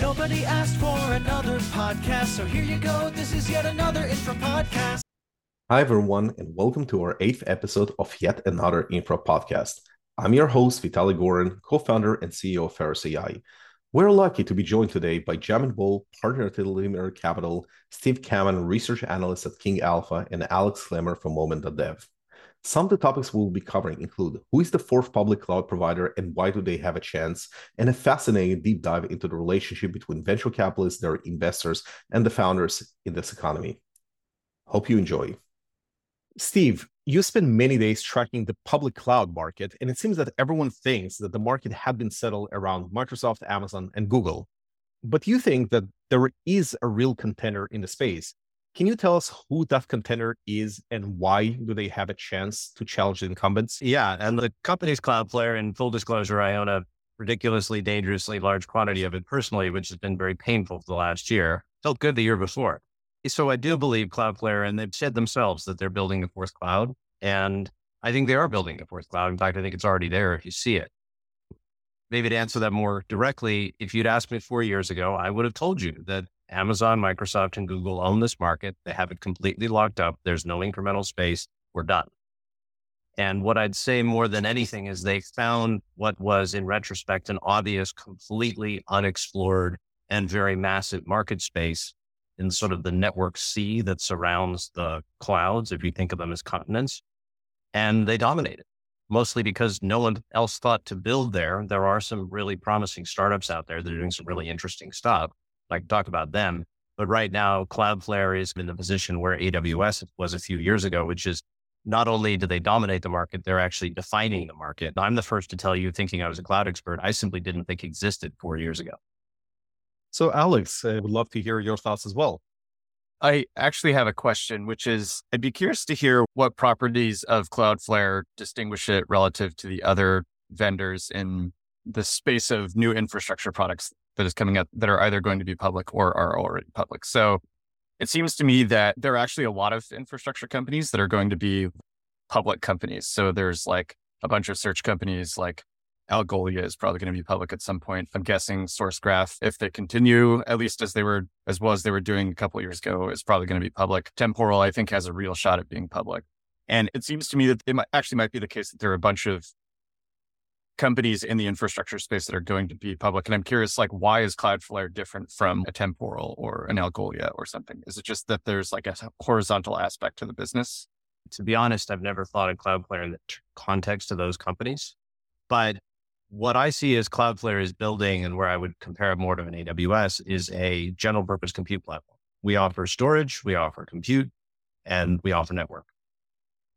Nobody asked for another podcast, so here you go. This is Yet Another Infra Podcast. Hi, everyone, and welcome to our 8th episode of Yet Another Infra Podcast. I'm your host, Vitaly Gordon, co-founder and CEO of Ferris AI. We're lucky to be joined today by Jamin Ball, partner at Limiter Capital, Steve Kamman, research analyst at King Alpha, and Alex Clemmer from Moment.dev. Some of the topics we'll be covering include who is the 4th public cloud provider and why do they have a chance, and a fascinating deep dive into the relationship between venture capitalists, their investors, and the founders in this economy. Hope you enjoy. Steve, you spend many days tracking the public cloud market, and it seems that everyone thinks that the market had been settled around Microsoft, Amazon, and Google. But you think that there is a real contender in the space. Can you tell us who that contender is and why do they have a chance to challenge the incumbents? Yeah, and the company's Cloudflare, in full disclosure, I own a ridiculously, dangerously large quantity of it personally, which has been very painful for the last year. Felt good the year before. So I do believe Cloudflare, and they've said themselves that they're building the 4th cloud. And I think they are building the 4th cloud. In fact, I think it's already there if you see it. Maybe to answer that more directly, if you'd asked me 4 years ago, I would have told you that Amazon, Microsoft, and Google own this market. They have it completely locked up. There's no incremental space. We're done. And what I'd say more than anything is they found what was, in retrospect, an obvious, completely unexplored and very massive market space in sort of the network sea that surrounds the clouds, if you think of them as continents. And they dominated, mostly because no one else thought to build there. There are some really promising startups out there that are doing some really interesting stuff. I can talk about them, but right now Cloudflare is in the position where AWS was a few years ago, which is not only do they dominate the market, they're actually defining the market. Now, I'm the first to tell you, thinking I was a cloud expert, I simply didn't think existed 4 years ago. So Alex, I would love to hear your thoughts as well. I actually have a question, which is, I'd be curious to hear what properties of Cloudflare distinguish it relative to the other vendors in the space of new infrastructure products that is coming up that are either going to be public or are already public. So it seems to me that there are actually a lot of infrastructure companies that are going to be public companies. So there's like a bunch of search companies, like Algolia is probably going to be public at some point. I'm guessing Sourcegraph, if they continue, at least as they were doing a couple of years ago, is probably going to be public. Temporal, I think, has a real shot at being public. And it seems to me that it might be the case that there are a bunch of companies in the infrastructure space that are going to be public. And I'm curious, like, why is Cloudflare different from a Temporal or an Algolia or something? Is it just that there's like a horizontal aspect to the business? To be honest, I've never thought of Cloudflare in the context of those companies. But what I see is Cloudflare is building, and where I would compare it more to an AWS, is a general purpose compute platform. We offer storage, we offer compute, and we offer network.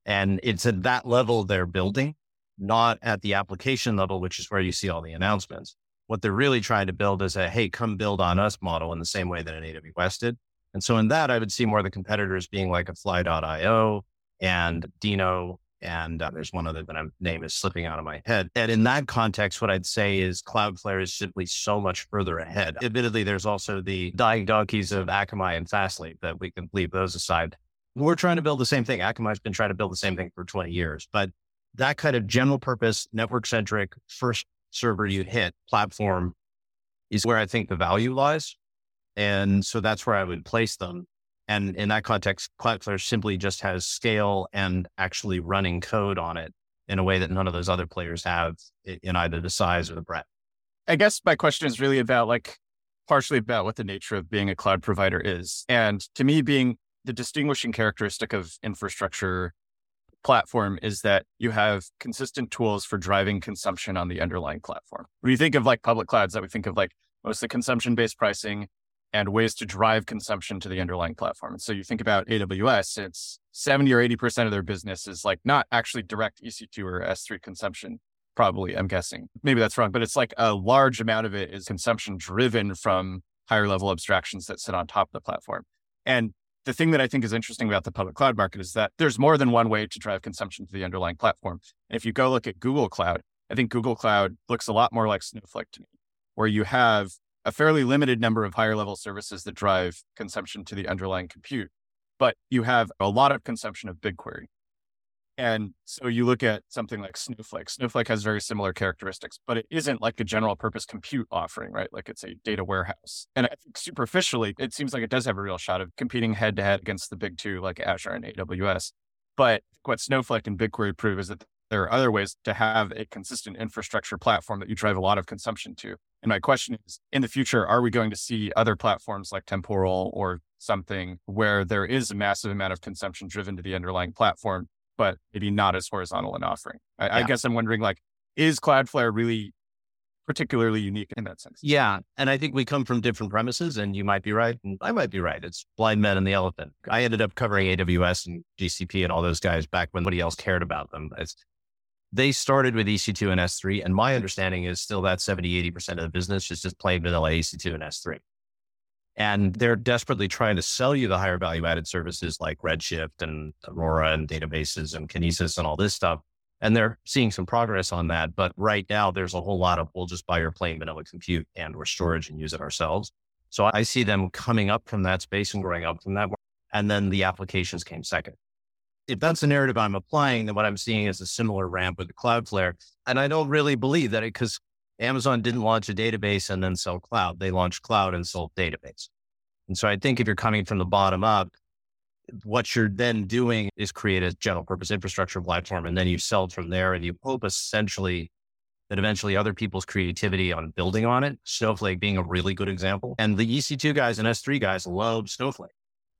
And it's at that level they're building, not at the application level, which is where you see all the announcements. What they're really trying to build is a, hey, come build on us model in the same way that an AWS did. And so in that, I would see more of the competitors being like a Fly.io and Deno. And there's one other that my name is slipping out of my head. And in that context, what I'd say is Cloudflare is simply so much further ahead. Admittedly, there's also the dying donkeys of Akamai and Fastly, but we can leave those aside. We're trying to build the same thing. Akamai's been trying to build the same thing for 20 years. But that kind of general purpose, network-centric, first server you hit platform is where I think the value lies. And so that's where I would place them. And in that context, Cloudflare simply just has scale and actually running code on it in a way that none of those other players have in either the size or the breadth. I guess my question is really about partially about what the nature of being a cloud provider is. And to me, being the distinguishing characteristic of infrastructure platform is that you have consistent tools for driving consumption on the underlying platform. When you think of public clouds, that we think of mostly consumption-based pricing and ways to drive consumption to the underlying platform. And so you think about AWS, it's 70 or 80% of their business is not actually direct EC2 or S3 consumption, probably, I'm guessing. Maybe that's wrong, but it's a large amount of it is consumption driven from higher level abstractions that sit on top of the platform. And the thing that I think is interesting about the public cloud market is that there's more than one way to drive consumption to the underlying platform. And if you go look at Google Cloud, I think Google Cloud looks a lot more like Snowflake to me, where you have a fairly limited number of higher level services that drive consumption to the underlying compute, but you have a lot of consumption of BigQuery. And so you look at something like Snowflake. Snowflake has very similar characteristics, but it isn't like a general purpose compute offering, right? Like it's a data warehouse. And I think superficially, it seems like it does have a real shot of competing head to head against the big two like Azure and AWS. But what Snowflake and BigQuery prove is that there are other ways to have a consistent infrastructure platform that you drive a lot of consumption to. And my question is, in the future, are we going to see other platforms like Temporal or something where there is a massive amount of consumption driven to the underlying platform, but maybe not as horizontal an offering? I guess I'm wondering, like, is Cloudflare really particularly unique in that sense? Yeah. And I think we come from different premises, and you might be right, and I might be right. It's blind men and the elephant. I ended up covering AWS and GCP and all those guys back when nobody else cared about them. They started with EC2 and S3. And my understanding is still that 70, 80% of the business is just plain vanilla EC2 and S3. And they're desperately trying to sell you the higher value added services like Redshift and Aurora and databases and Kinesis and all this stuff. And they're seeing some progress on that. But right now there's a whole lot of, we'll just buy your plain vanilla compute and or storage and use it ourselves. So I see them coming up from that space and growing up from that. And then the applications came second. If that's the narrative I'm applying, then what I'm seeing is a similar ramp with the Cloudflare. And I don't really believe that because Amazon didn't launch a database and then sell cloud. They launched cloud and sold database. And so I think if you're coming from the bottom up, what you're then doing is create a general purpose infrastructure platform, and then you sell from there, and you hope essentially that eventually other people's creativity on building on it, Snowflake being a really good example. And the EC2 guys and S3 guys love Snowflake.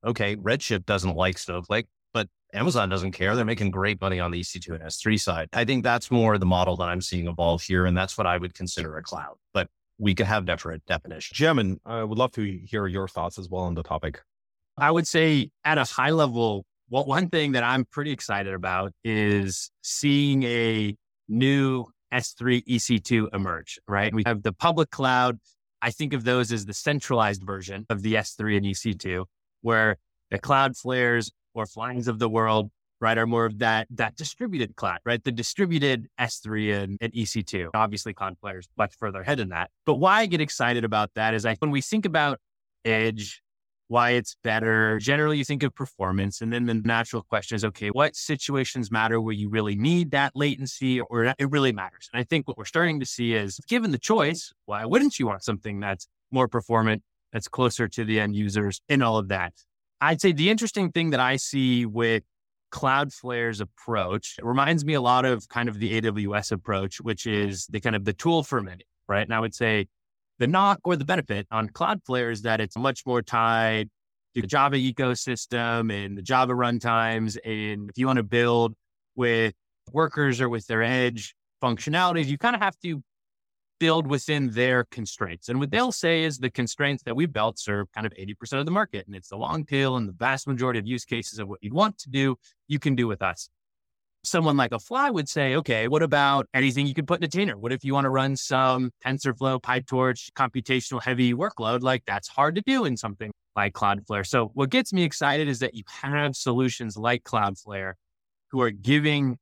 Okay, Redshift doesn't like Snowflake, but Amazon doesn't care. They're making great money on the EC2 and S3 side. I think that's more the model that I'm seeing evolve here. And that's what I would consider a cloud, but we could have different definitions. Jamin, I would love to hear your thoughts as well on the topic. I would say at a high level, one thing that I'm pretty excited about is seeing a new S3 EC2 emerge, right? We have the public cloud. I think of those as the centralized version of the S3 and EC2, where the Cloudflares or Flyings of the world, right, are more of that distributed cloud, right? The distributed S3 and EC2. Obviously, Cloudflare is much further ahead in that. But why I get excited about that is when we think about edge, why it's better, generally you think of performance. And then the natural question is, okay, what situations matter where you really need that latency or it really matters? And I think what we're starting to see is, given the choice, why wouldn't you want something that's more performant, that's closer to the end users and all of that? I'd say the interesting thing that I see with Cloudflare's approach, it reminds me a lot of kind of the AWS approach, which is the kind of the tool for many, right? And I would say the knock or the benefit on Cloudflare is that it's much more tied to the Java ecosystem and the Java runtimes. And if you want to build with Workers or with their edge functionalities, you kind of have to build within their constraints. And what they'll say is the constraints that we built serve kind of 80% of the market. And it's the long tail and the vast majority of use cases of what you'd want to do, you can do with us. Someone like a Fly would say, okay, what about anything you could put in a container? What if you want to run some TensorFlow, PyTorch, computational heavy workload? Like that's hard to do in something like Cloudflare. So what gets me excited is that you have solutions like Cloudflare who are giving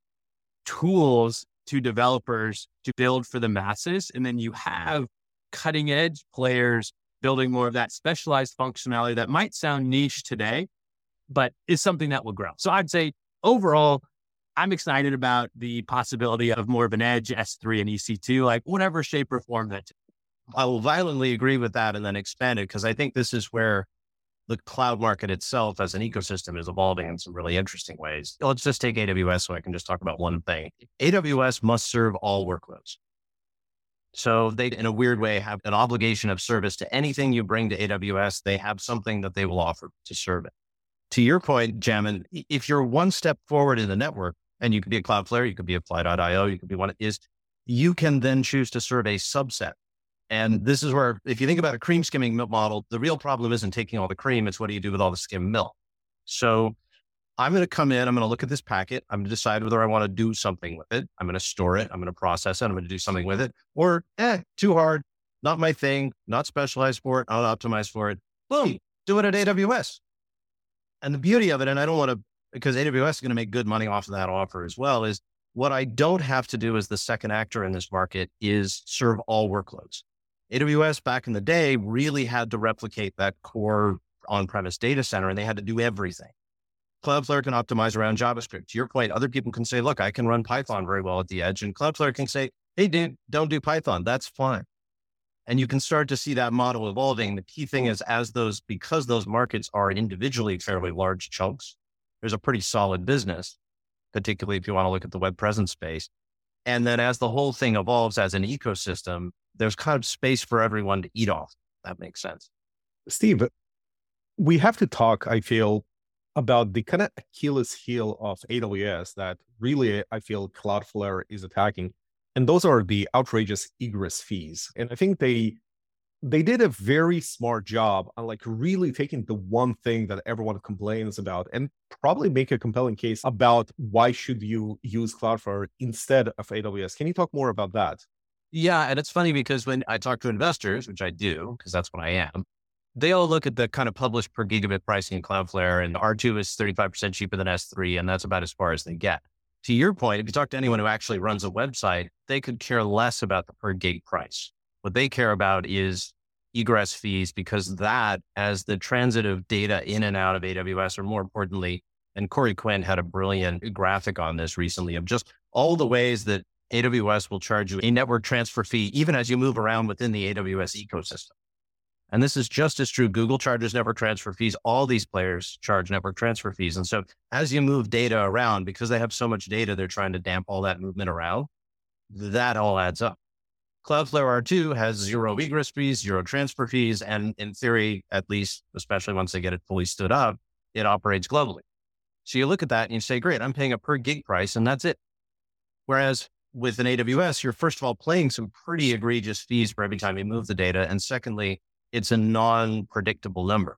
tools to developers to build for the masses. And then you have cutting edge players building more of that specialized functionality that might sound niche today, but is something that will grow. So I'd say overall, I'm excited about the possibility of more of an edge S3 and EC2, like whatever shape or form that. I will violently agree with that and then expand it, because I think this is where the cloud market itself as an ecosystem is evolving in some really interesting ways. Let's just take AWS so I can just talk about one thing. AWS must serve all workloads. So they, in a weird way, have an obligation of service to anything you bring to AWS. They have something that they will offer to serve it. To your point, Jamin, if you're one step forward in the network, and you could be a Cloudflare, you could be a Fly.io, you could be one, you can then choose to serve a subset. And this is where, if you think about a cream skimming milk model, the real problem isn't taking all the cream. It's what do you do with all the skim milk? So I'm going to come in, I'm going to look at this packet. I'm going to decide whether I want to do something with it. I'm going to store it. I'm going to process it. I'm going to do something with it, or too hard. Not my thing, not specialized for it. I don't optimize for it. Boom, do it at AWS. And the beauty of it, and I don't want to, because AWS is going to make good money off of that offer as well, is what I don't have to do as the second actor in this market is serve all workloads. AWS back in the day really had to replicate that core on-premise data center, and they had to do everything. Cloudflare can optimize around JavaScript. To your point, other people can say, look, I can run Python very well at the edge. And Cloudflare can say, hey, dude, don't do Python. That's fine. And you can start to see that model evolving. The key thing is because those markets are individually fairly large chunks, there's a pretty solid business, particularly if you want to look at the web presence space. And then as the whole thing evolves as an ecosystem, there's kind of space for everyone to eat off. That makes sense. Steve, we have to talk, I feel, about the kind of Achilles heel of AWS that really, I feel, Cloudflare is attacking. And those are the outrageous egress fees. And I think they did a very smart job on like really taking the one thing that everyone complains about and probably make a compelling case about why should you use Cloudflare instead of AWS. Can you talk more about that? Yeah. And it's funny because when I talk to investors, which I do, because that's what I am, they all look at the kind of published per gigabit pricing in Cloudflare, and R2 is 35% cheaper than S3. And that's about as far as they get. To your point, if you talk to anyone who actually runs a website, they could care less about the per gig price. What they care about is egress fees, because that, as the transit of data in and out of AWS, or more importantly, and Corey Quinn had a brilliant graphic on this recently of just all the ways that AWS will charge you a network transfer fee, even as you move around within the AWS ecosystem. And this is just as true. Google charges network transfer fees. All these players charge network transfer fees. And so as you move data around, because they have so much data, they're trying to damp all that movement around. That all adds up. Cloudflare R2 has zero egress fees, zero transfer fees. And in theory, at least, especially once they get it fully stood up, it operates globally. So you look at that and you say, great, I'm paying a per gig price and that's it. Whereas with an AWS, you're first of all paying some pretty egregious fees for every time you move the data. And secondly, it's a non-predictable number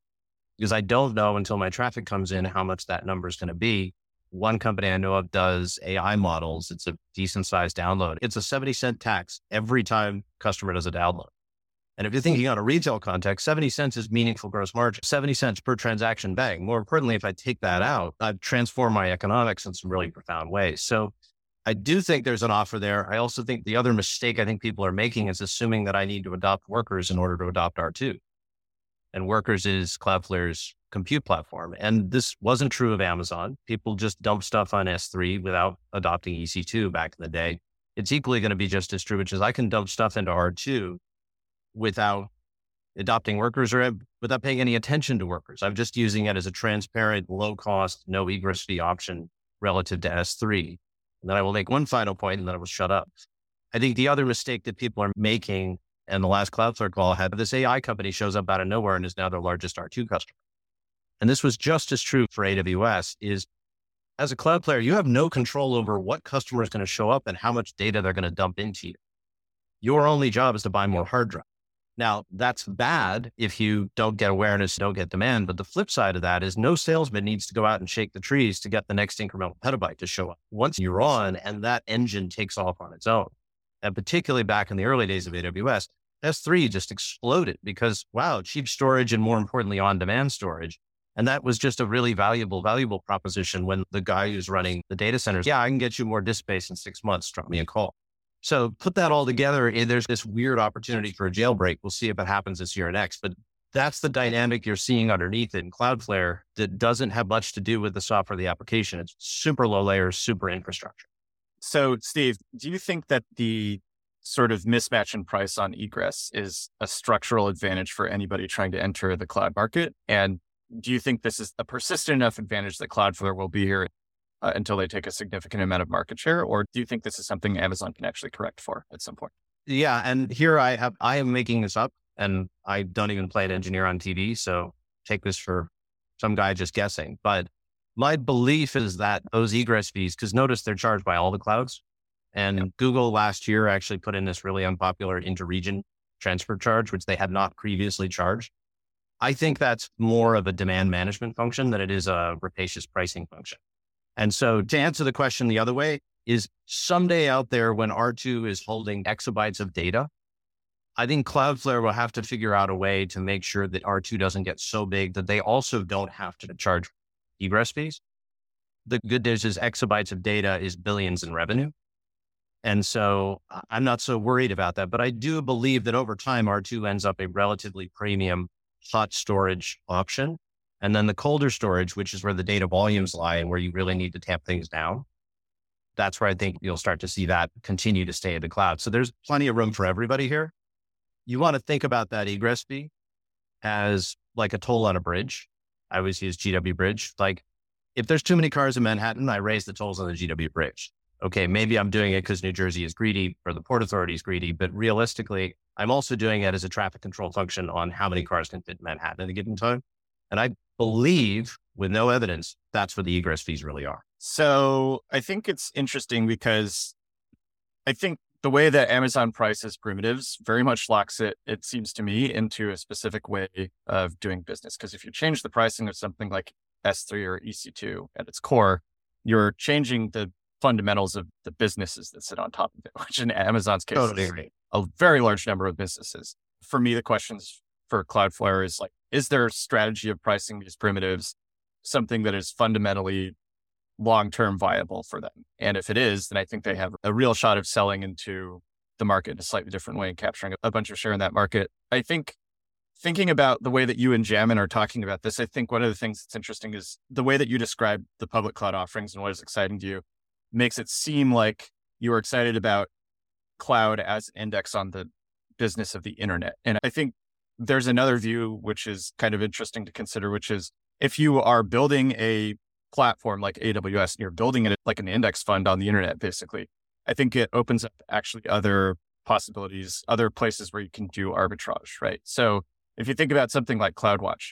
because I don't know until my traffic comes in how much that number is going to be. One company I know of does AI models. It's a decent sized download. It's a 70-cent tax every time customer does a download. And if you're thinking on a retail context, 70 cents is meaningful gross margin, 70 cents per transaction bang. More importantly, if I take that out, I've transformed my economics in some really profound ways. So I do think there's an offer there. I also think the other mistake I think people are making is assuming that I need to adopt Workers in order to adopt R2. And Workers is Cloudflare's compute platform. And this wasn't true of Amazon. People just dump stuff on S3 without adopting EC2 back in the day. It's equally going to be just as true, which is I can dump stuff into R2 without adopting Workers or without paying any attention to Workers. I'm just using it as a transparent, low cost, no egress fee option relative to S3. And then I will make one final point and then I will shut up. I think the other mistake that people are making, and the last Cloudflare call I had, this AI company shows up out of nowhere and is now their largest R2 customer. And this was just as true for AWS, is as a Cloudflare, you have no control over what customer is going to show up and how much data they're going to dump into you. Your only job is to buy more hard drive. Now, that's bad if you don't get awareness, don't get demand. But the flip side of that is no salesman needs to go out and shake the trees to get the next incremental petabyte to show up. Once you're on, and that engine takes off on its own. And particularly back in the early days of AWS, S3 just exploded because, wow, cheap storage and more importantly, on-demand storage. And that was just a really valuable proposition when the guy who's running the data centers, yeah, I can get you more disk space in 6 months, drop me a call. So put that all together and there's this weird opportunity for a jailbreak. We'll see if it happens this year or next, but that's the dynamic you're seeing underneath it in Cloudflare that doesn't have much to do with the software of the application. It's super low layer, super infrastructure. So Steve, do you think that the sort of mismatch in price on egress is a structural advantage for anybody trying to enter the cloud market? And do you think this is a persistent enough advantage that Cloudflare will be here until they take a significant amount of market share? Or do you think this is something Amazon can actually correct for at some point? Yeah. And here I am making this up and I don't even play an engineer on TV. So take this for some guy just guessing. But my belief is that those egress fees, because notice they're charged by all the clouds. And yeah. Google last year actually put in this really unpopular inter-region transfer charge, which they had not previously charged. I think that's more of a demand management function than it is a rapacious pricing function. And so to answer the question the other way is someday out there when R2 is holding exabytes of data, I think Cloudflare will have to figure out a way to make sure that R2 doesn't get so big that they also don't have to charge egress fees. The good news is exabytes of data is billions in revenue. And so I'm not so worried about that, but I do believe that over time, R2 ends up a relatively premium hot storage option. And then the colder storage, which is where the data volumes lie and where you really need to tamp things down. That's where I think you'll start to see that continue to stay in the cloud. So there's plenty of room for everybody here. You want to think about that egress fee as like a toll on a bridge. I always use GW Bridge. Like if there's too many cars in Manhattan, I raise the tolls on the GW Bridge. Okay, maybe I'm doing it because New Jersey is greedy or the Port Authority is greedy, but realistically, I'm also doing it as a traffic control function on how many cars can fit in Manhattan at a given time. And I believe, with no evidence, that's where the egress fees really are. So I think it's interesting because I think the way that Amazon prices primitives very much locks it, it seems to me, into a specific way of doing business. Because if you change the pricing of something like S3 or EC2 at its core, you're changing the fundamentals of the businesses that sit on top of it, which in Amazon's case is a very large number of businesses. For me, the questions for Cloudflare is like, is there a strategy of pricing these primitives something that is fundamentally long-term viable for them? And if it is, then I think they have a real shot of selling into the market in a slightly different way and capturing a bunch of share in that market. I think thinking about the way that you and Jamin are talking about this, I think one of the things that's interesting is the way that you describe the public cloud offerings and what is exciting to you makes it seem like you are excited about cloud as an index on the business of the internet. And I think there's another view, which is kind of interesting to consider, which is if you are building a platform like AWS and you're building it like an index fund on the internet, basically, I think it opens up actually other possibilities, other places where you can do arbitrage, right? So if you think about something like CloudWatch,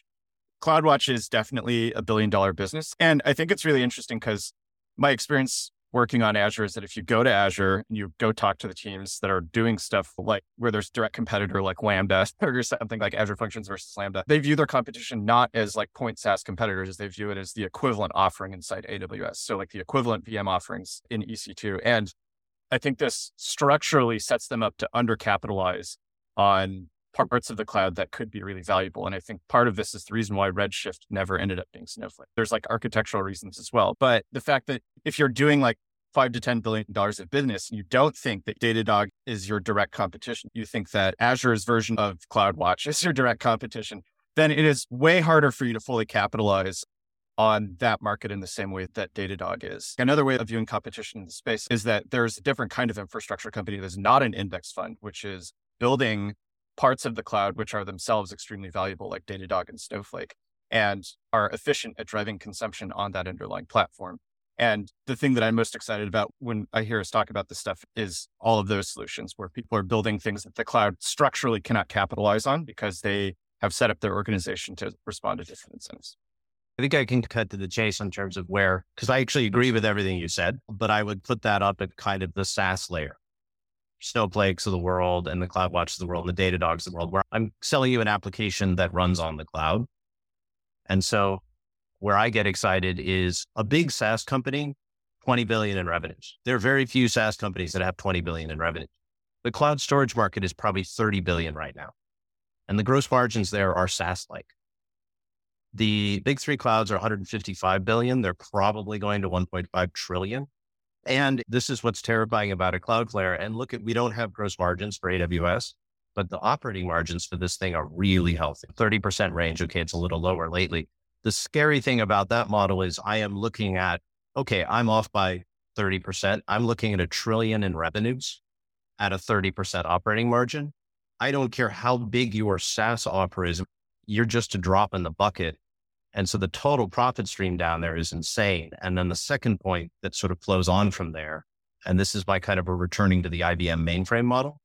CloudWatch is definitely a $1 billion business. And I think it's really interesting because my experience working on Azure is that if you go to Azure and you go talk to the teams that are doing stuff like where there's direct competitor like Lambda or something like Azure Functions versus Lambda, they view their competition not as like point SaaS competitors. They view it as the equivalent offering inside AWS. So like the equivalent VM offerings in EC2. And I think this structurally sets them up to undercapitalize on parts of the cloud that could be really valuable. And I think part of this is the reason why Redshift never ended up being Snowflake. There's like architectural reasons as well. But the fact that if you're doing like $5 to $10 billion of business and you don't think that Datadog is your direct competition, you think that Azure's version of CloudWatch is your direct competition, then it is way harder for you to fully capitalize on that market in the same way that Datadog is. Another way of viewing competition in the space is that there's a different kind of infrastructure company that's not an index fund, which is building parts of the cloud, which are themselves extremely valuable, like Datadog and Snowflake, and are efficient at driving consumption on that underlying platform. And the thing that I'm most excited about when I hear us talk about this stuff is all of those solutions where people are building things that the cloud structurally cannot capitalize on because they have set up their organization to respond to different incentives. I think I can cut to the chase in terms of where, because I actually agree with everything you said, but I would put that up at kind of the SaaS layer. Snowflakes of the world and the CloudWatch of the world and the Datadogs of the world, where I'm selling you an application that runs on the cloud. And so where I get excited is a big SaaS company, 20 billion in revenues. There are very few SaaS companies that have 20 billion in revenue. The cloud storage market is probably 30 billion right now. And the gross margins there are SaaS-like. The big three clouds are 155 billion. They're probably going to 1.5 trillion. And this is what's terrifying about a Cloudflare. And look at, we don't have gross margins for AWS, but the operating margins for this thing are really healthy. 30% range. Okay, it's a little lower lately. The scary thing about that model is I am looking at, okay, I'm off by 30%. I'm looking at $1 trillion in revenues at a 30% operating margin. I don't care how big your SaaS offer is. You're just a drop in the bucket. And so the total profit stream down there is insane. And then the second point that sort of flows on from there, and this is my kind of a returning to the IBM mainframe model,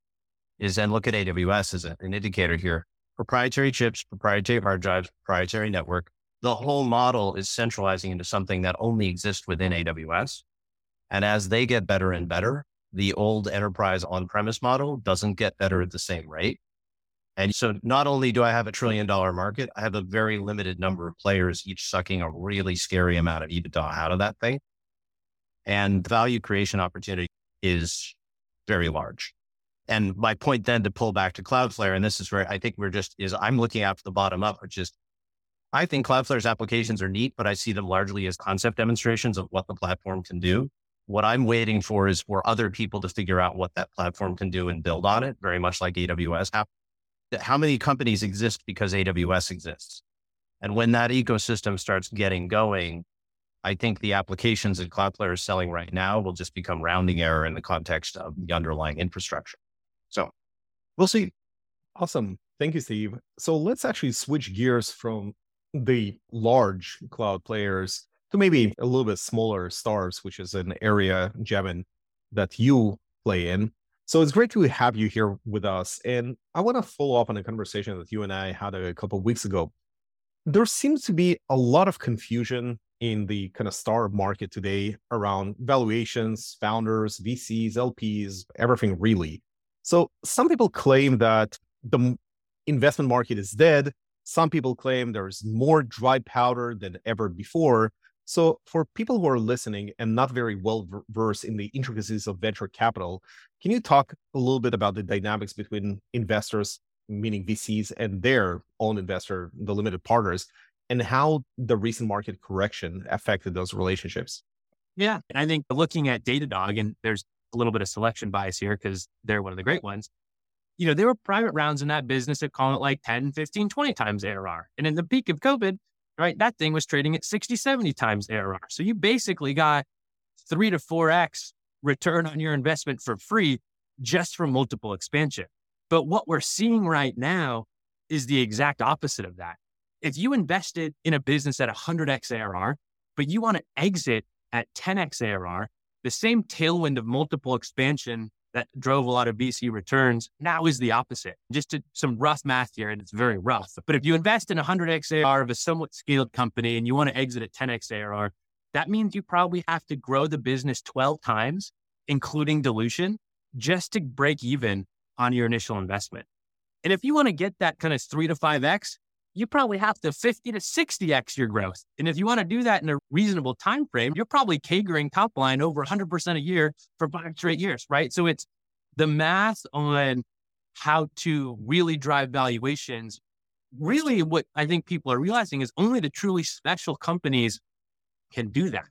is then look at AWS as an indicator here. Proprietary chips, proprietary hard drives, proprietary network. The whole model is centralizing into something that only exists within AWS. And as they get better and better, the old enterprise on-premise model doesn't get better at the same rate. And so not only do I have $1 trillion market, I have a very limited number of players, each sucking a really scary amount of EBITDA out of that thing. And value creation opportunity is very large. And my point then to pull back to Cloudflare, and this is where I think we're just, is I'm looking out the bottom up, which is, I think Cloudflare's applications are neat, but I see them largely as concept demonstrations of what the platform can do. What I'm waiting for is for other people to figure out what that platform can do and build on it, very much like AWS. How many companies exist because AWS exists? And when that ecosystem starts getting going, I think the applications that Cloudflare is selling right now will just become rounding error in the context of the underlying infrastructure. So we'll see. Awesome. Thank you, Steve. So let's actually switch gears from the large cloud players to maybe a little bit smaller stars, which is an area, Jamin, that you play in. So it's great to have you here with us. And I want to follow up on a conversation that you and I had a couple of weeks ago. There seems to be a lot of confusion in the kind of star market today around valuations, founders, VCs, LPs, everything really. So some people claim that the investment market is dead. Some people claim there's more dry powder than ever before. So for people who are listening and not very well versed in the intricacies of venture capital, can you talk a little bit about the dynamics between investors, meaning VCs, and their own investor, the limited partners, and how the recent market correction affected those relationships? Yeah, and I think looking at Datadog, and there's a little bit of selection bias here because they're one of the great ones. You know, there were private rounds in that business that call it like 10, 15, 20 times ARR. And in the peak of COVID, right, that thing was trading at 60, 70 times ARR. So you basically got 3 to 4x return on your investment for free just from multiple expansion. But what we're seeing right now is the exact opposite of that. If you invested in a business at 100x ARR, but you want to exit at 10x ARR, the same tailwind of multiple expansion that drove a lot of VC returns now is the opposite. Just to some rough math here, and it's very rough. But if you invest in 100x ARR of a somewhat scaled company and you want to exit at 10x ARR, that means you probably have to grow the business 12 times, including dilution, just to break even on your initial investment. And if you want to get that kind of 3 to 5x, you probably have to 50 to 60x your growth. And if you want to do that in a reasonable time frame, you're probably CAGRing top line over 100% a year for 5 straight years, right? So it's the math on how to really drive valuations. Really what I think people are realizing is only the truly special companies can do that.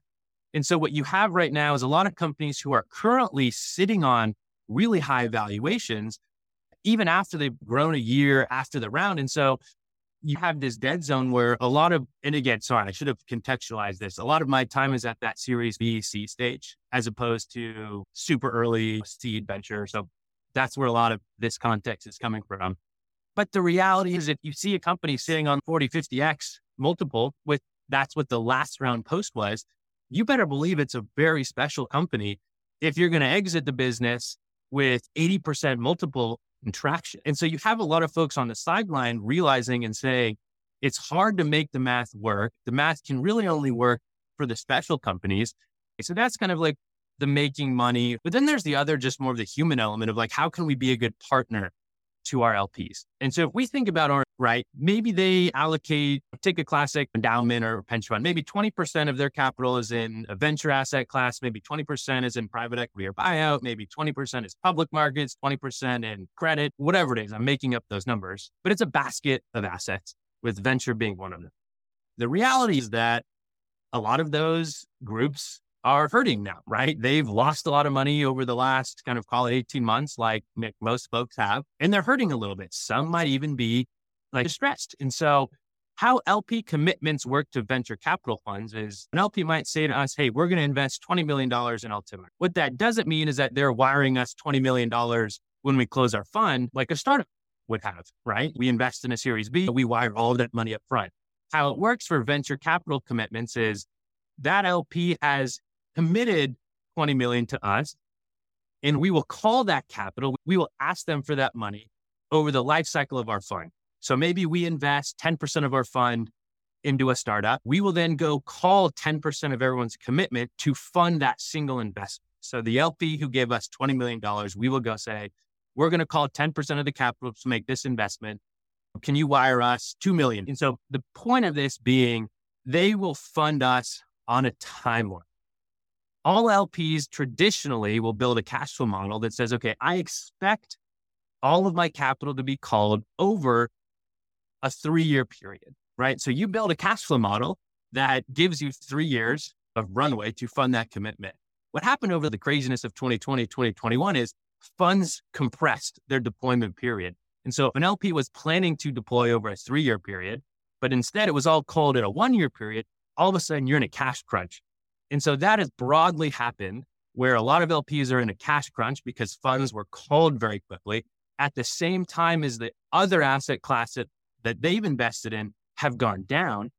And so what you have right now is a lot of companies who are currently sitting on really high valuations, even after they've grown a year after the round. And so you have this dead zone where a lot of, and again, sorry, I should have contextualized this. A lot of my time is at that series B, C stage, as opposed to super early seed venture. So that's where a lot of this context is coming from. But the reality is if you see a company sitting on 40, 50X multiple with, that's what the last round post was, you better believe it's a very special company if you're going to exit the business with 80% multiple traction. And so you have a lot of folks on the sideline realizing and saying, it's hard to make the math work. The math can really only work for the special companies. So that's kind of like the making money. But then there's the other, just more of the human element of like, how can we be a good partner to our LPs? And so if we think about our, right, maybe they allocate, take a classic endowment or pension fund, maybe 20% of their capital is in a venture asset class, maybe 20% is in private equity or buyout, maybe 20% is public markets, 20% in credit, whatever it is. I'm making up those numbers, but it's a basket of assets with venture being one of them. The reality is that a lot of those groups are hurting now, right? They've lost a lot of money over the last kind of call it 18 months, like most folks have, and they're hurting a little bit. Some might even be like distressed. And so how LP commitments work to venture capital funds is an LP might say to us, hey, we're going to invest $20 million in Altimar. What that doesn't mean is that they're wiring us $20 million when we close our fund, like a startup would have, right? We invest in a series B, we wire all of that money up front. How it works for venture capital commitments is that LP has committed 20 million to us, and we will call that capital. We will ask them for that money over the life cycle of our fund. So maybe we invest 10% of our fund into a startup. We will then go call 10% of everyone's commitment to fund that single investment. So the LP who gave us $20 million, we will go say, we're going to call 10% of the capital to make this investment. Can you wire us $2 million? And so the point of this being, they will fund us on a timeline. All LPs traditionally will build a cash flow model that says, okay, I expect all of my capital to be called over a 3-year period, right? So you build a cash flow model that gives you 3 years of runway to fund that commitment. What happened over the craziness of 2020, 2021 is funds compressed their deployment period. And so if an LP was planning to deploy over a 3-year period, But instead, it was all cold in a one-year period. All of a sudden, you're in a cash crunch. And so that has broadly happened where a lot of LPs are in a cash crunch because funds were called very quickly at the same time as the other asset classes that they've invested in have gone down,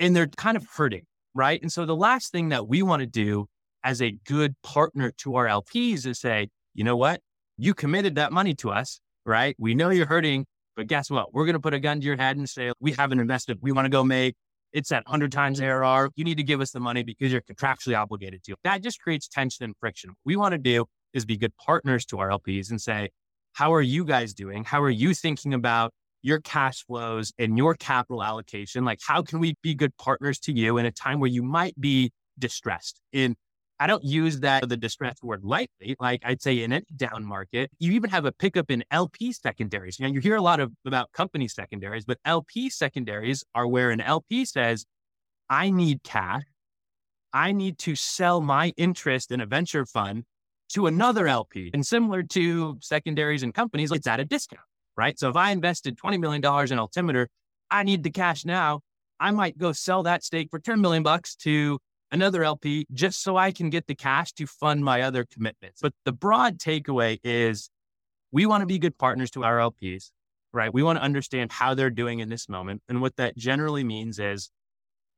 and they're kind of hurting, right? And so the last thing that we want to do as a good partner to our LPs is say, you know what? You committed that money to us, right? We know you're hurting, but guess what? We're going to put a gun to your head and say, we haven't invested. We want to go make it's at 100 times ARR. You need to give us the money because you're contractually obligated to. That just creates tension and friction. What we want to do is be good partners to our LPs and say, how are you guys doing? How are you thinking about your cash flows and your capital allocation? Like, how can we be good partners to you in a time where you might be distressed? And I don't use the distressed word lightly. Like I'd say in a down market, you even have a pickup in LP secondaries. You know, you hear a lot about company secondaries, but LP secondaries are where an LP says, I need cash. I need to sell my interest in a venture fund to another LP. And similar to secondaries and companies, it's at a discount, right? So if I invested $20 million in Altimeter, I need the cash now. I might go sell that stake for $10 million to another LP just so I can get the cash to fund my other commitments. But the broad takeaway is we want to be good partners to our LPs, right? We want to understand how they're doing in this moment. And what that generally means is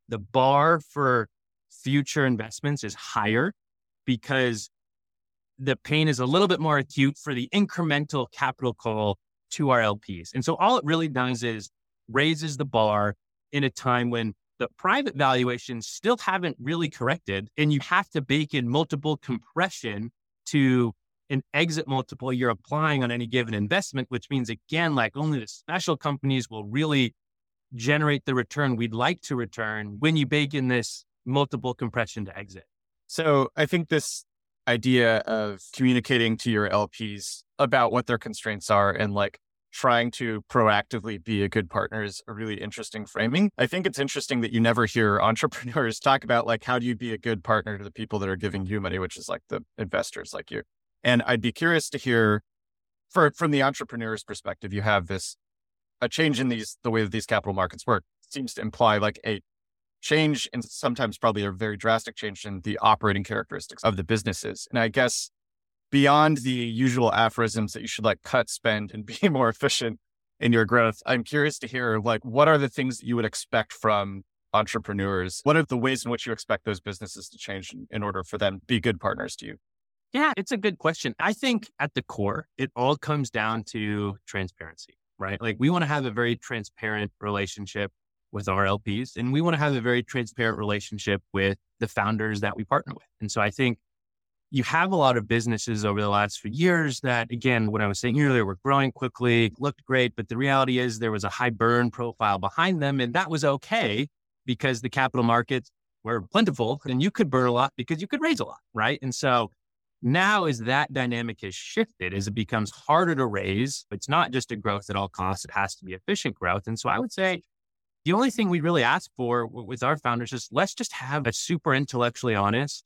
the bar for future investments is higher because the pain is a little bit more acute for the incremental capital call to our LPs. And so all it really does is raises the bar in a time when the private valuations still haven't really corrected, and you have to bake in multiple compression to an exit multiple you're applying on any given investment, which means, again, like only the special companies will really generate the return we'd like to return when you bake in this multiple compression to exit. So I think this idea of communicating to your LPs about what their constraints are and like trying to proactively be a good partner is a really interesting framing. I think it's interesting that you never hear entrepreneurs talk about like, how do you be a good partner to the people that are giving you money, which is like the investors like you. And I'd be curious to hear from the entrepreneur's perspective, you have a change in the way that these capital markets work. It seems to imply like a change and sometimes probably a very drastic change in the operating characteristics of the businesses. And I guess beyond the usual aphorisms that you should like cut, spend, and be more efficient in your growth, I'm curious to hear like, what are the things that you would expect from entrepreneurs? What are the ways in which you expect those businesses to change in order for them to be good partners to you? Yeah, it's a good question. I think at the core, it all comes down to transparency, right? Like we want to have a very transparent relationship with our LPs, and we want to have a very transparent relationship with the founders that we partner with. And so I think you have a lot of businesses over the last few years that, again, what I was saying earlier, were growing quickly, looked great, but the reality is there was a high burn profile behind them. And that was okay because the capital markets were plentiful and you could burn a lot because you could raise a lot, right? And so now as that dynamic has shifted, as it becomes harder to raise, it's not just a growth at all costs, it has to be efficient growth. And so I would say the only thing we really ask for with our founders is let's just have a super intellectually honest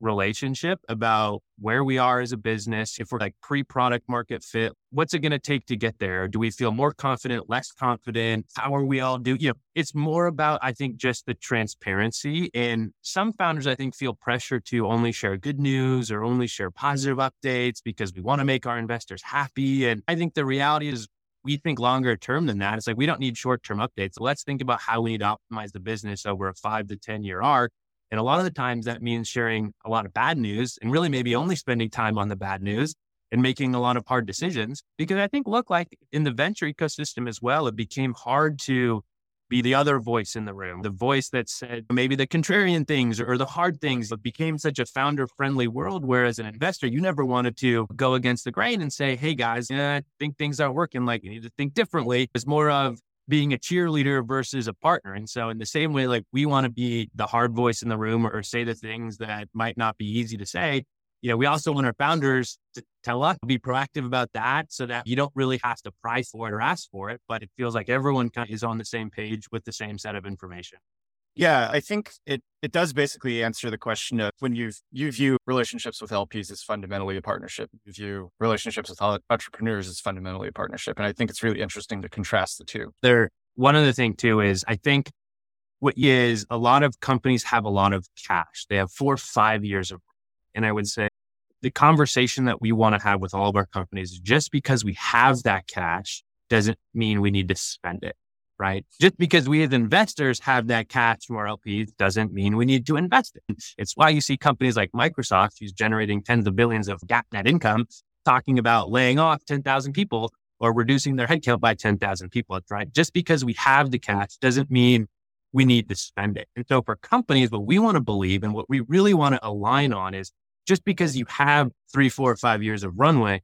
relationship about where we are as a business. If we're like pre-product market fit, what's it going to take to get there? Do we feel more confident, less confident? How are we all doing? You know, it's more about, I think, just the transparency. And some founders, I think, feel pressure to only share good news or only share positive updates because we want to make our investors happy. And I think the reality is we think longer term than that. It's like, we don't need short-term updates. Let's think about how we need to optimize the business over a 5 to 10 year arc. And a lot of the times that means sharing a lot of bad news and really maybe only spending time on the bad news and making a lot of hard decisions. Because I think, look, like in the venture ecosystem as well, it became hard to be the other voice in the room, the voice that said maybe the contrarian things or the hard things. It became such a founder-friendly world, where as an investor, you never wanted to go against the grain and say, hey guys, I think things aren't working. Like, you need to think differently. It's more of being a cheerleader versus a partner. And so in the same way, like we want to be the hard voice in the room or say the things that might not be easy to say, you know, we also want our founders to tell us, be proactive about that so that you don't really have to pry for it or ask for it, but it feels like everyone kind of is on the same page with the same set of information. Yeah, I think it does basically answer the question of when you view relationships with LPs as fundamentally a partnership. You view relationships with entrepreneurs as fundamentally a partnership. And I think it's really interesting to contrast the two. They're One other thing too is I think what is a lot of companies have a lot of cash. They have 4 or 5 years of, and I would say the conversation that we want to have with all of our companies is just because we have that cash doesn't mean we need to spend it, right? Just because we as investors have that cash from our LPs doesn't mean we need to invest it. It's why you see companies like Microsoft, who's generating tens of billions of GAAP net income, talking about laying off 10,000 people or reducing their headcount by 10,000 people, right? Just because we have the cash doesn't mean we need to spend it. And so for companies, what we want to believe and what we really want to align on is just because you have 3, 4, or 5 years of runway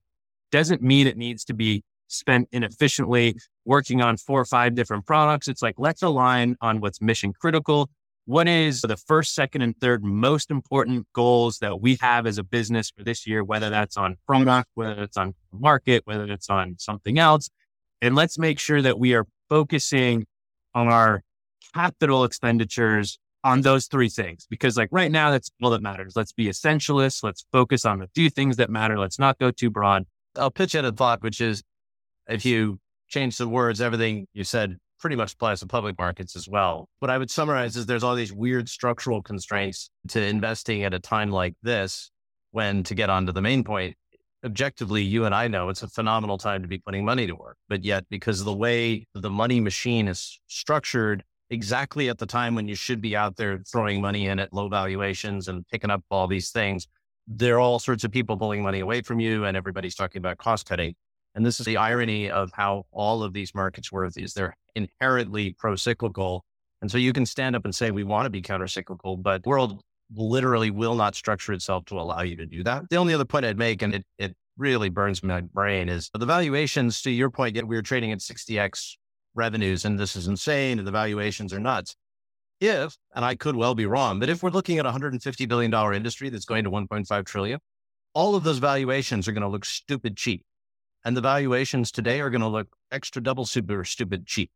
doesn't mean it needs to be spent inefficiently working on 4 or 5 different products. It's like, let's align on what's mission critical. What is the first, second, and third most important goals that we have as a business for this year, whether that's on product, whether it's on market, whether it's on something else. And let's make sure that we are focusing on our capital expenditures on those 3 things, because like right now, that's all that matters. Let's be essentialist. Let's focus on a few things that matter. Let's not go too broad. I'll pitch at a thought, which is if you change the words, everything you said pretty much applies to public markets as well. What I would summarize is there's all these weird structural constraints to investing at a time like this, when to get onto the main point, objectively, you and I know it's a phenomenal time to be putting money to work, but yet because of the way the money machine is structured exactly at the time when you should be out there throwing money in at low valuations and picking up all these things, there are all sorts of people pulling money away from you and everybody's talking about cost cutting. And this is the irony of how all of these markets work is they're inherently pro-cyclical. And so you can stand up and say, we want to be counter-cyclical, but the world literally will not structure itself to allow you to do that. The only other point I'd make, and it really burns my brain, is the valuations, to your point, we were trading at 60x revenues, and this is insane, and the valuations are nuts. If, and I could well be wrong, but if we're looking at a $150 billion industry that's going to $1.5 trillion, all of those valuations are going to look stupid cheap. And the valuations today are going to look extra double super stupid cheap.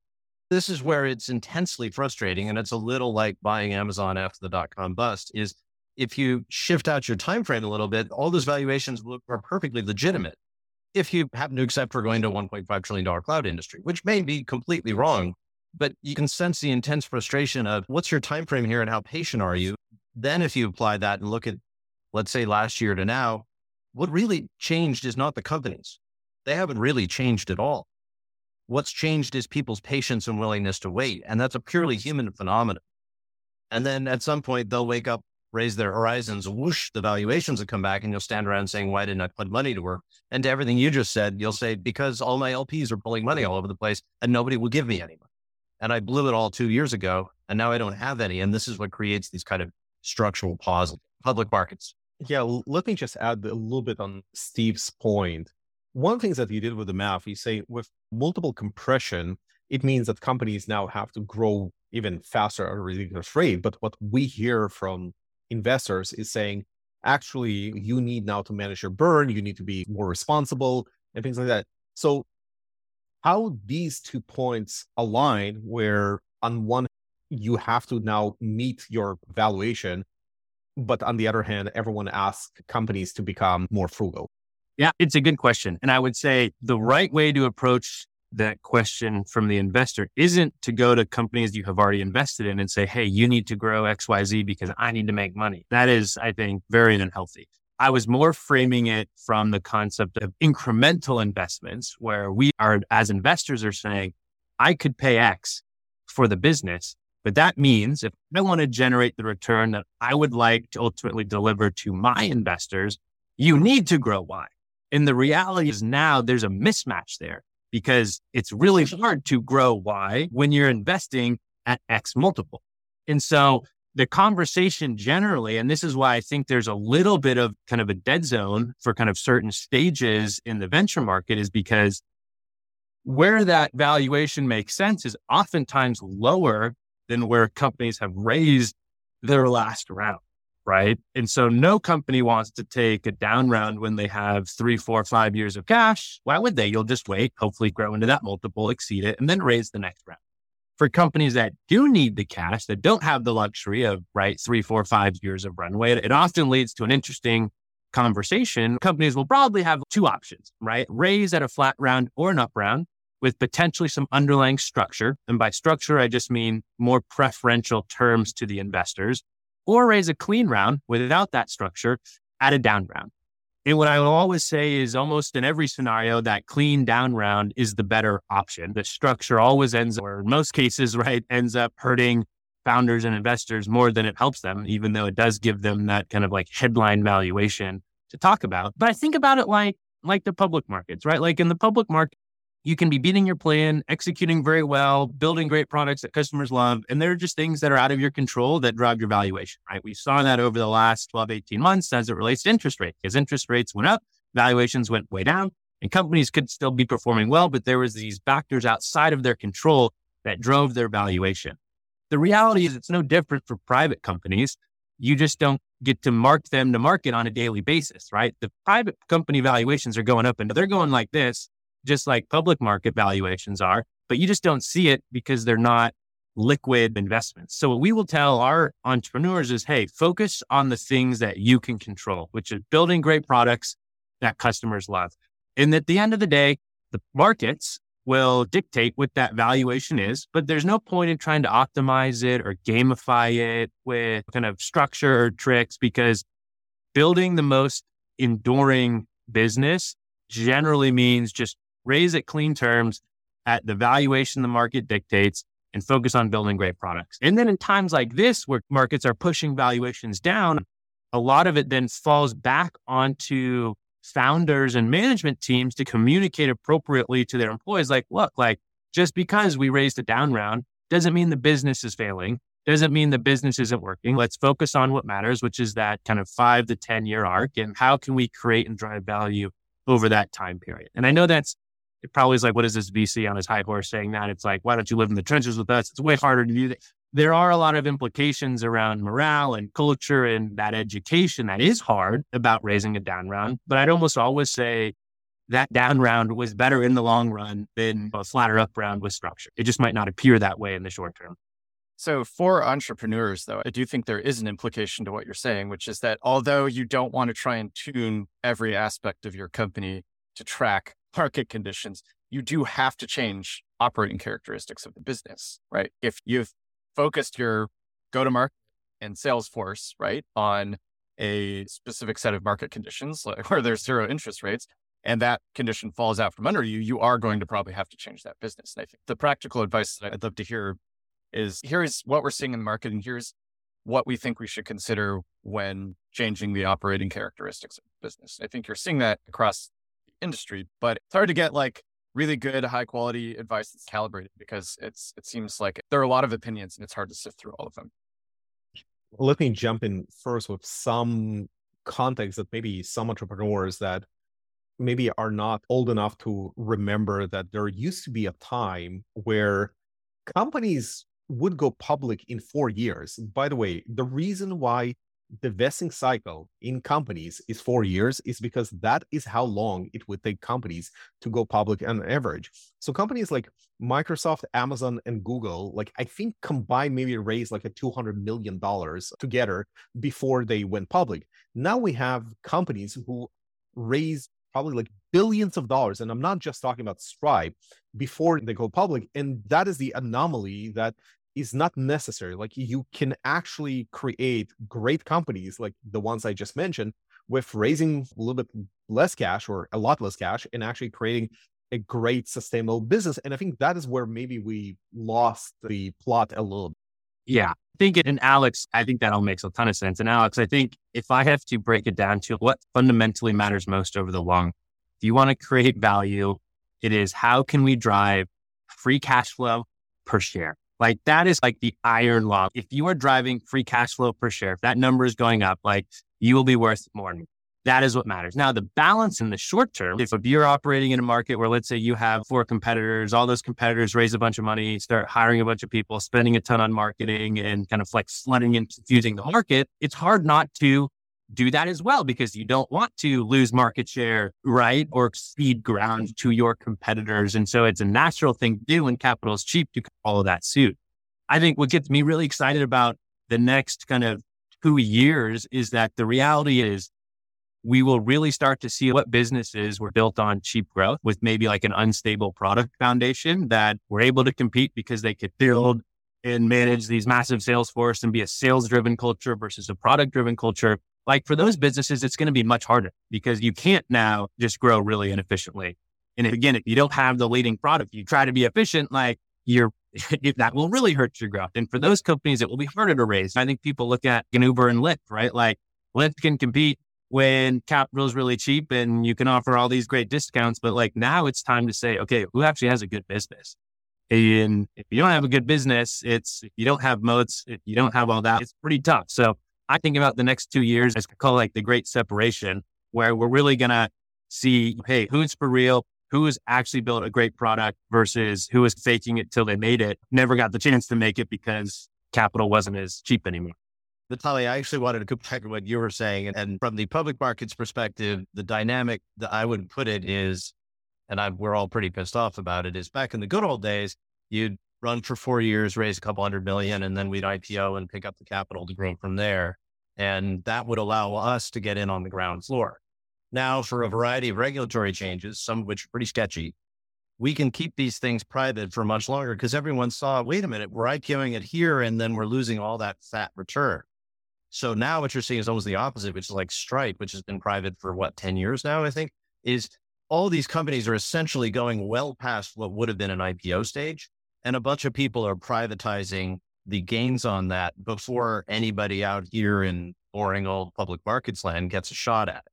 This is where it's intensely frustrating. And it's a little like buying Amazon after the dot-com bust is if you shift out your time frame a little bit, all those valuations are perfectly legitimate. If you happen to accept we're going to a $1.5 trillion cloud industry, which may be completely wrong, but you can sense the intense frustration of what's your time frame here and how patient are you? Then if you apply that and look at, let's say last year to now, what really changed is not the companies. They haven't really changed at all. What's changed is people's patience and willingness to wait. And that's a purely human phenomenon. And then at some point they'll wake up, raise their horizons, whoosh, the valuations will come back and you'll stand around saying, why didn't I put money to work? And to everything you just said, you'll say, because all my LPs are pulling money all over the place and nobody will give me any money. And I blew it all 2 years ago and now I don't have any. And this is what creates these kind of structural pause in public markets. Yeah, let me just add a little bit on Steve's point. One of the things that you did with the math, you say with multiple compression, it means that companies now have to grow even faster at a ridiculous rate. But what we hear from investors is saying, actually, you need now to manage your burn. You need to be more responsible and things like that. So how these 2 points align where on one, you have to now meet your valuation, but on the other hand, everyone asks companies to become more frugal. Yeah, it's a good question. And I would say the right way to approach that question from the investor isn't to go to companies you have already invested in and say, hey, you need to grow XYZ because I need to make money. That is, I think, very unhealthy. I was more framing it from the concept of incremental investments where we are, as investors are saying, I could pay X for the business, but that means if I want to generate the return that I would like to ultimately deliver to my investors, you need to grow Y. And the reality is now there's a mismatch there because it's really hard to grow Y when you're investing at X multiple. And so the conversation generally, and this is why I think there's a little bit of kind of a dead zone for kind of certain stages in the venture market is because where that valuation makes sense is oftentimes lower than where companies have raised their last round. Right. And so no company wants to take a down round when they have 3, 4, 5 years of cash. Why would they? You'll just wait, hopefully grow into that multiple, exceed it, and then raise the next round. For companies that do need the cash, that don't have the luxury of, right, 3, 4, 5 years of runway, it often leads to an interesting conversation. Companies will probably have 2 options, right? Raise at a flat round or an up round, with potentially some underlying structure. And by structure, I just mean more preferential terms to the investors, or raise a clean round without that structure at a down round. And what I will always say is almost in every scenario, that clean down round is the better option. The structure always ends, or in most cases, right, ends up hurting founders and investors more than it helps them, even though it does give them that kind of like headline valuation to talk about. But I think about it like the public markets, right? Like in the public market, you can be beating your plan, executing very well, building great products that customers love. And there are just things that are out of your control that drive your valuation, right? We saw that over the last 12, 18 months as it relates to interest rates. As interest rates went up, valuations went way down, and companies could still be performing well, but there was these factors outside of their control that drove their valuation. The reality is it's no different for private companies. You just don't get to mark them to market on a daily basis, right? The private company valuations are going up and they're going like this, just like public market valuations are, but you just don't see it because they're not liquid investments. So what we will tell our entrepreneurs is, hey, focus on the things that you can control, which is building great products that customers love. And at the end of the day, the markets will dictate what that valuation is, but there's no point in trying to optimize it or gamify it with kind of structure or tricks, because building the most enduring business generally means just raise it clean terms at the valuation the market dictates and focus on building great products. And then in times like this, where markets are pushing valuations down, a lot of it then falls back onto founders and management teams to communicate appropriately to their employees. Like, look, like just because we raised a down round doesn't mean the business is failing, doesn't mean the business isn't working. Let's focus on what matters, which is that kind of 5 to 10 year arc. And how can we create and drive value over that time period? And I know that's, it probably is like, what is this VC on his high horse saying that? It's like, why don't you live in the trenches with us? It's way harder to do that. There are a lot of implications around morale and culture and that education that is hard about raising a down round. But I'd almost always say that down round was better in the long run than a flatter up round with structure. It just might not appear that way in the short term. So for entrepreneurs, though, I do think there is an implication to what you're saying, which is that although you don't want to try and tune every aspect of your company to track market conditions, you do have to change operating characteristics of the business, right? If you've focused your go-to-market and sales force, right, on a specific set of market conditions, like where there's zero interest rates, and that condition falls out from under you, you are going to probably have to change that business. And I think the practical advice that I'd love to hear is, here's what we're seeing in the market and here's what we think we should consider when changing the operating characteristics of the business. I think you're seeing that across the industry, but it's hard to get like really good, high quality advice that's calibrated, because it seems like there are a lot of opinions and it's hard to sift through all of them. Let me jump in first with some context that maybe some entrepreneurs that maybe are not old enough to remember that there used to be a time where companies would go public in 4 years. By the way, the reason why the vesting cycle in companies is 4 years is because that is how long it would take companies to go public on average. So companies like Microsoft, Amazon, and Google, like I think combined maybe raised like a $200 million together before they went public. Now we have companies who raise probably like billions of dollars. And I'm not just talking about Stripe before they go public. And that is the anomaly that is not necessary. Like you can actually create great companies like the ones I just mentioned with raising a little bit less cash or a lot less cash and actually creating a great sustainable business. And I think that is where maybe we lost the plot a little bit. Yeah, I think it, and Alex, I think that all makes a ton of sense. And Alex, I think if I have to break it down to what fundamentally matters most over the long, if you want to create value, it is how can we drive free cash flow per share? Like that is like the iron law. If you are driving free cash flow per share, if that number is going up, like you will be worth more and more. That is what matters. Now, the balance in the short term, if you're operating in a market where let's say you have 4 competitors, all those competitors raise a bunch of money, start hiring a bunch of people, spending a ton on marketing and kind of like flooding and confusing the market, it's hard not to do that as well, because you don't want to lose market share, right? Or cede ground to your competitors. And so it's a natural thing to do when capital is cheap to follow that suit. I think what gets me really excited about the next kind of 2 years is that the reality is we will really start to see what businesses were built on cheap growth with maybe like an unstable product foundation that were able to compete because they could build and manage these massive sales force and be a sales-driven culture versus a product-driven culture. Like for those businesses, it's going to be much harder because you can't now just grow really inefficiently. And again, if you don't have the leading product, you try to be efficient, like that will really hurt your growth. And for those companies, it will be harder to raise. I think people look at Uber and Lyft, right? Like Lyft can compete when capital is really cheap and you can offer all these great discounts. But like now it's time to say, okay, who actually has a good business? And if you don't have a good business, if you don't have moats, if you don't have all that, it's pretty tough. So I think about the next 2 years, I call like the great separation, where we're really going to see, hey, who's for real? Who has actually built a great product versus who is faking it till they made it, never got the chance to make it because capital wasn't as cheap anymore. Vitaly, I actually wanted to go back to what you were saying. And from the public markets perspective, the dynamic that I would put it is, we're all pretty pissed off about it, is back in the good old days, you'd run for 4 years, raise a couple $100 million, and then we'd IPO and pick up the capital to grow from there. And that would allow us to get in on the ground floor. Now, for a variety of regulatory changes, some of which are pretty sketchy, we can keep these things private for much longer because everyone saw, wait a minute, we're IPOing it here and then we're losing all that fat return. So now what you're seeing is almost the opposite, which is like Stripe, which has been private for 10 years now, I think, is all these companies are essentially going well past what would have been an IPO stage. And a bunch of people are privatizing the gains on that before anybody out here in boring old public markets land gets a shot at it.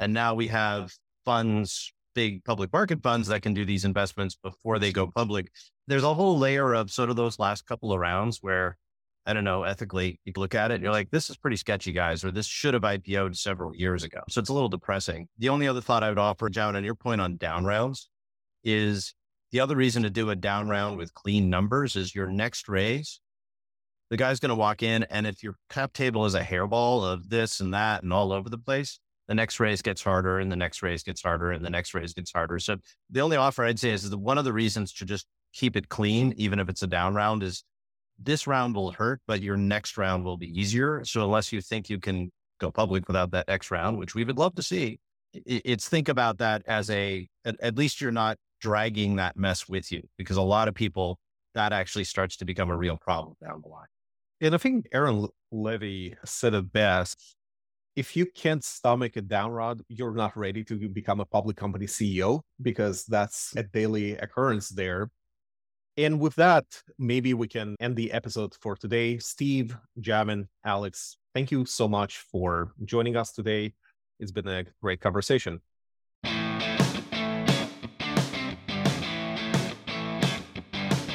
And now we have funds, big public market funds that can do these investments before they go public. There's a whole layer of sort of those last couple of rounds where, I don't know, ethically, you look at it and you're like, this is pretty sketchy, guys, or this should have IPO'd several years ago. So it's a little depressing. The only other thought I would offer, Jamin, on your point on down rounds is the other reason to do a down round with clean numbers is your next raise. The guy's going to walk in, and if your cap table is a hairball of this and that and all over the place, the next raise gets harder and the next raise gets harder and the next raise gets harder. So the only offer I'd say is that one of the reasons to just keep it clean, even if it's a down round, is this round will hurt, but your next round will be easier. So unless you think you can go public without that next round, which we would love to see, it's think about that as at least you're not dragging that mess with you, because a lot of people, that actually starts to become a real problem down the line. And I think Aaron Levy said it best. If you can't stomach a down round, you're not ready to become a public company CEO, because that's a daily occurrence there. And with that, maybe we can end the episode for today. Steve, Jamin, Alex, thank you so much for joining us today. It's been a great conversation.